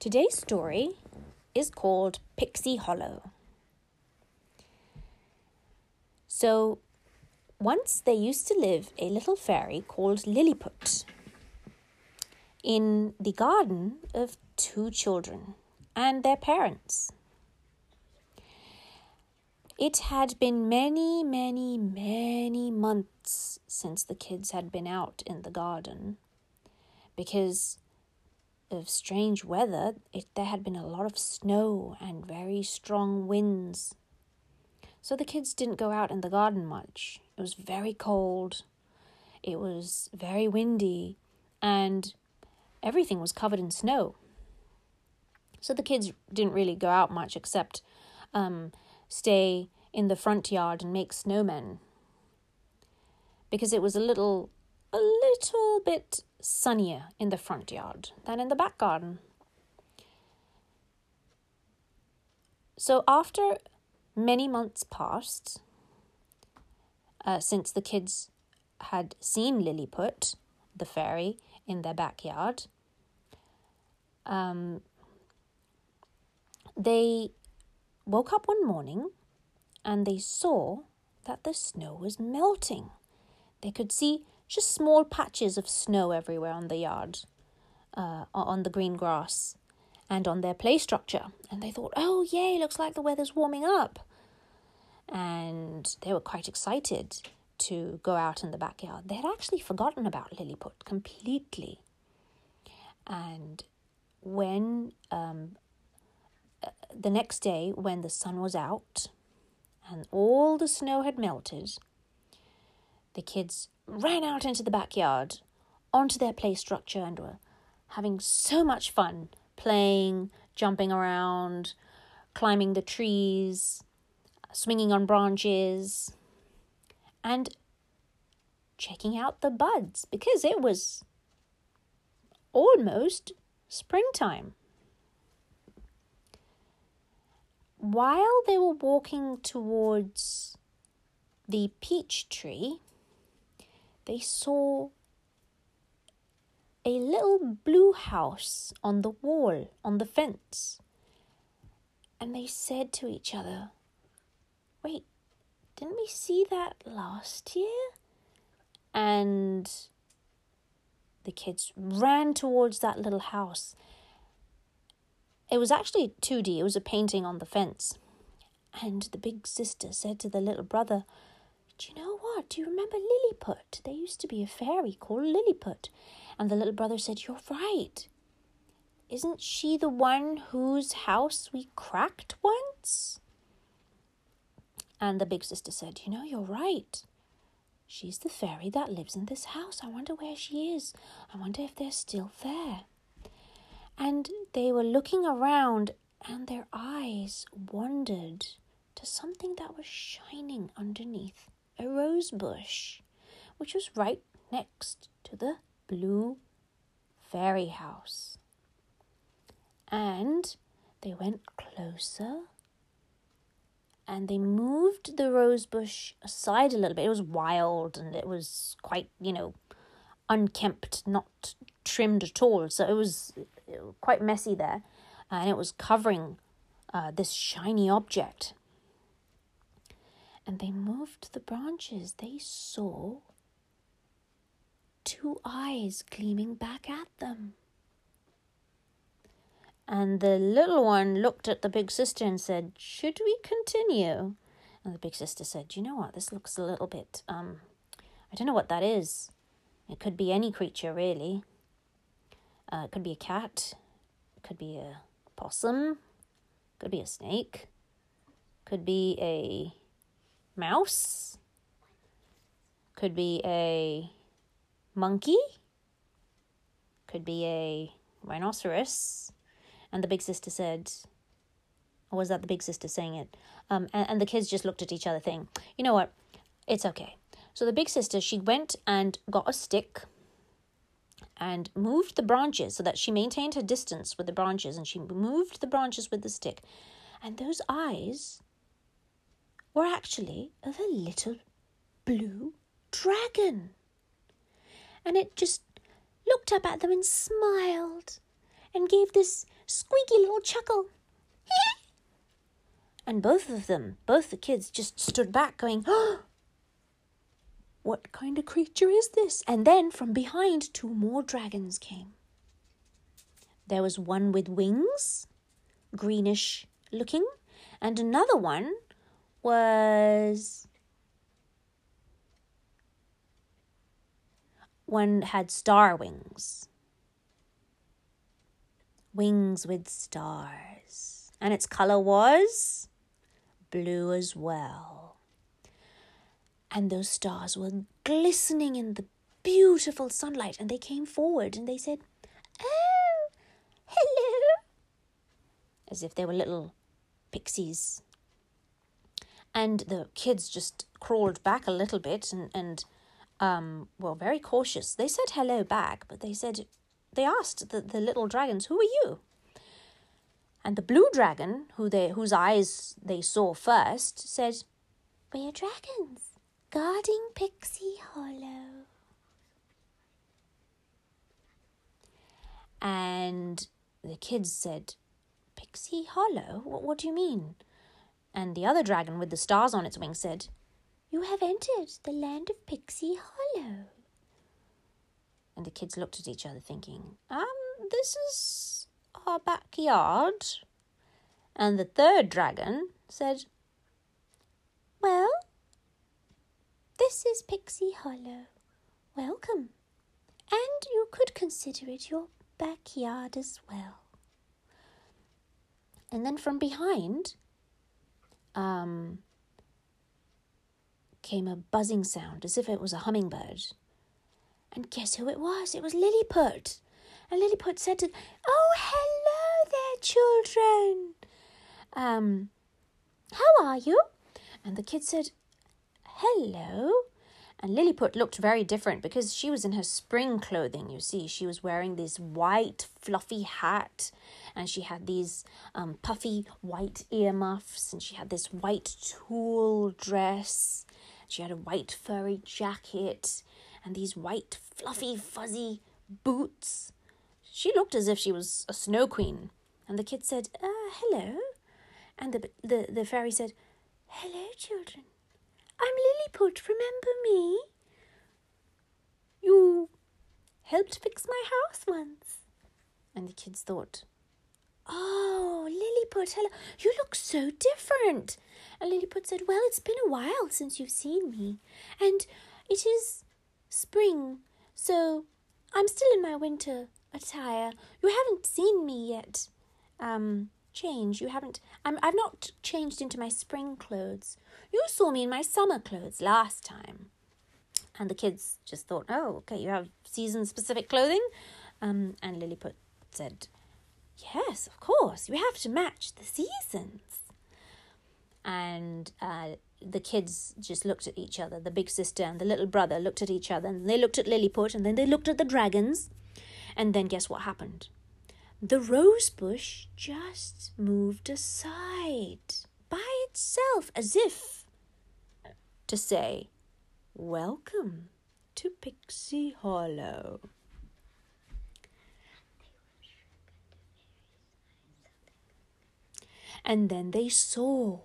Today's story is called Pixie Hollow. So, once there used to live a little fairy called Lilliput in the garden of two children and their parents. It had been many months since the kids had been out in the garden. Because of strange weather, there had been a lot of snow and very strong winds. So the kids didn't go out in the garden much. It was very cold. It was very windy. And everything was covered in snow. So the kids didn't really go out much except stay in the front yard and make snowmen, because it was a little bit sunnier in the front yard than in the back garden. So after many months passed, since the kids had seen Lilliput, the fairy, in their backyard, they woke up one morning and they saw that the snow was melting. They could see just small patches of snow everywhere on the yard, on the green grass and on their play structure. And they thought, oh yay, looks like the weather's warming up. And they were quite excited to go out in the backyard. They had actually forgotten about Lilliput completely. And when the next day, when the sun was out and all the snow had melted, the kids ran out into the backyard, onto their play structure, and were having so much fun playing, jumping around, climbing the trees, swinging on branches, and checking out the buds, because it was almost springtime. While they were walking towards the peach tree, they saw a little blue house on the wall, on the fence. And they said to each other, wait, didn't we see that last year? And the kids ran towards that little house. It was actually 2D. It was a painting on the fence. And the big sister said to the little brother, do you know what? Do you remember Lilliput? There used to be a fairy called Lilliput. And the little brother said, you're right. Isn't she the one whose house we cracked once? And the big sister said, you know, you're right. She's the fairy that lives in this house. I wonder where she is. I wonder if they're still there. And they were looking around, and their eyes wandered to something that was shining underneath a rose bush, which was right next to the blue fairy house. And they went closer, and they moved the rose bush aside a little bit. It was wild, and it was quite, unkempt, not trimmed at all. So it was quite messy there, and it was covering this shiny object. And they moved the branches. They saw two eyes gleaming back at them. And the little one looked at the big sister and said, should we continue? And the big sister said, you know what, this looks a little bit, I don't know what that is. It could be any creature, really. It could be a cat, it could be a possum, it could be a snake, it could be a mouse, it could be a monkey, it could be a rhinoceros. And the big sister said, or was that the big sister saying it? And the kids just looked at each other saying, you know what, it's okay. So the big sister, she went and got a stick and moved the branches so that she maintained her distance with the branches, and she moved the branches with the stick. And those eyes were actually of a little blue dragon. And it just looked up at them and smiled. and gave this squeaky little chuckle. And both the kids just stood back going, "Oh, what kind of creature is this?" And then from behind, 2 more dragons came. There was one with wings, greenish looking, and another one was... One had star wings. Wings with stars. And its color was blue as well. And those stars were glistening in the beautiful sunlight. And they came forward and they said, "Oh, hello." As if they were little pixies. And the kids just crawled back a little bit and very cautious. They said hello back, but they asked the little dragons, "Who are you?" And the blue dragon, whose eyes they saw first, said, "We're dragons, guarding Pixie Hollow." And the kids said, "Pixie Hollow? What do you mean?" And the other dragon with the stars on its wings said, "You have entered the land of Pixie Hollow." And the kids looked at each other thinking, "This is our backyard." And the third dragon said, "Well, this is Pixie Hollow. Welcome. And you could consider it your backyard as well." And then from behind, came a buzzing sound, as if it was a hummingbird. And guess who it was? It was Lilliput. And Lilliput said to, "Oh, hello there, children. How are you?" And the kid said, "Hello." And Lilliput looked very different because she was in her spring clothing, you see. She was wearing this white, fluffy hat. And she had these puffy white earmuffs. And she had this white tulle dress. She had a white furry jacket and these white, fluffy, fuzzy boots. She looked as if she was a snow queen. And the kid said, "Hello." And the fairy said, "Hello, children. I'm Lilliput, remember me? You helped fix my house once." And the kids thought, "Oh, Lilliput, hello. You look so different." And Lilliput said, "Well, it's been a while since you've seen me. And it is spring, so I'm still in my winter attire. You haven't seen me yet. Change. You haven't. I've not changed into my spring clothes. You saw me in my summer clothes last time." And the kids just thought, "Oh, okay, you have season-specific clothing?" And Lilliput said, "Yes, of course. You have to match the seasons." And the kids just looked at each other. The big sister and the little brother looked at each other. And they looked at Lilliput. And then they looked at the dragons. And then guess what happened? The rose bush just moved aside by itself, as if to say, "Welcome to Pixie Hollow." And then they saw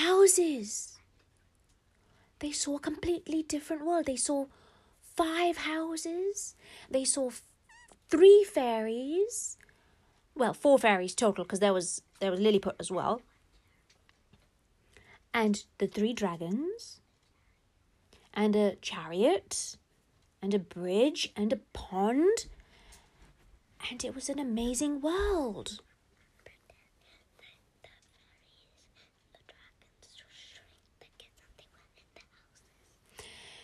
houses. They saw a completely different world. They saw 5 houses. They saw 3 fairies. Well, 4 fairies total, because there was Lilliput as well. And the 3 dragons. And a chariot. And a bridge. And a pond. And it was an amazing world.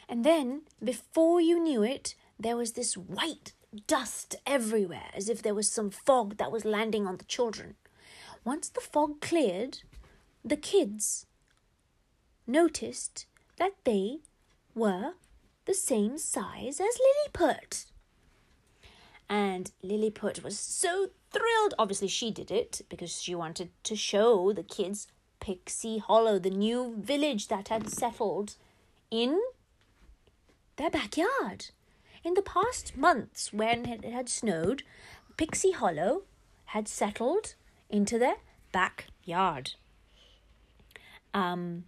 And then, before you knew it, there was this white dust everywhere, as if there was some fog that was landing on the children. Once the fog cleared, the kids noticed that they were the same size as Lilliput. And Lilliput was so thrilled. Obviously, she did it because she wanted to show the kids Pixie Hollow, the new village that had settled in their backyard. In the past months, when it had snowed, Pixie Hollow had settled into their backyard. And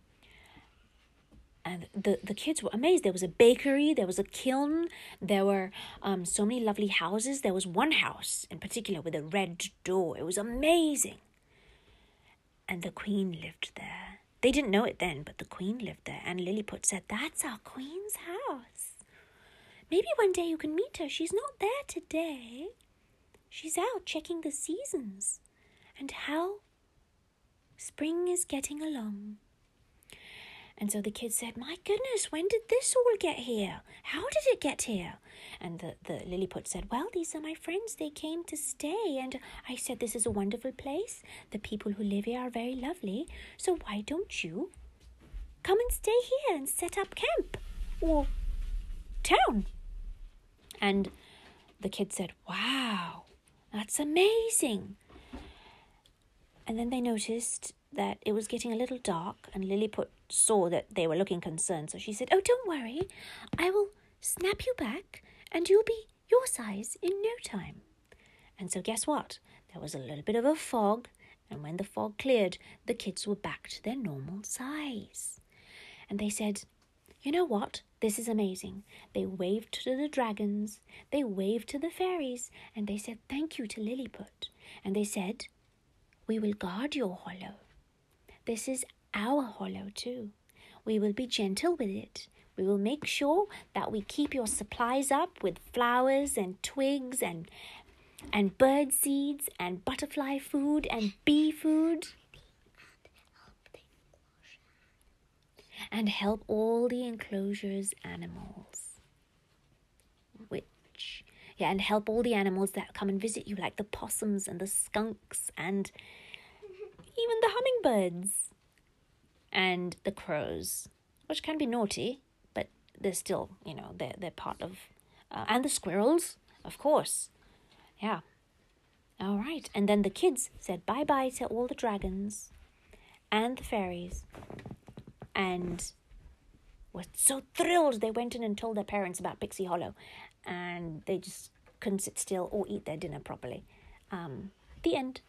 the kids were amazed. There was a bakery, there was a kiln, there were so many lovely houses. There was one house in particular with a red door. It was amazing. And the queen lived there. They didn't know it then, but the queen lived there. And Lilliput said, "That's our queen's house. Maybe one day you can meet her. She's not there today. She's out checking the seasons and how spring is getting along." And so the kids said, "My goodness, when did this all get here? How did it get here?" And the Lilliput said, "Well, these are my friends. They came to stay. And I said, this is a wonderful place. The people who live here are very lovely. So why don't you come and stay here and set up camp or town?" And the kids said, "Wow, that's amazing." And then they noticed that it was getting a little dark, and Lilliput saw that they were looking concerned. So she said, "Oh, don't worry. I will snap you back and you'll be your size in no time." And so guess what? There was a little bit of a fog. And when the fog cleared, the kids were back to their normal size. And they said, "You know what? This is amazing." They waved to the dragons. They waved to the fairies. And they said, "Thank you" to Lilliput. And they said, "We will guard your hollow. This is our hollow too. We will be gentle with it. We will make sure that we keep your supplies up with flowers and twigs and bird seeds and butterfly food and bee food. And help all the enclosure's animals." And help all the animals that come and visit you, like the possums and the skunks and even the hummingbirds and the crows, which can be naughty, but they're still, they're part of, and the squirrels, of course. Yeah. All right. And then the kids said bye-bye to all the dragons and the fairies and were so thrilled they went in and told their parents about Pixie Hollow, and they just couldn't sit still or eat their dinner properly. The end.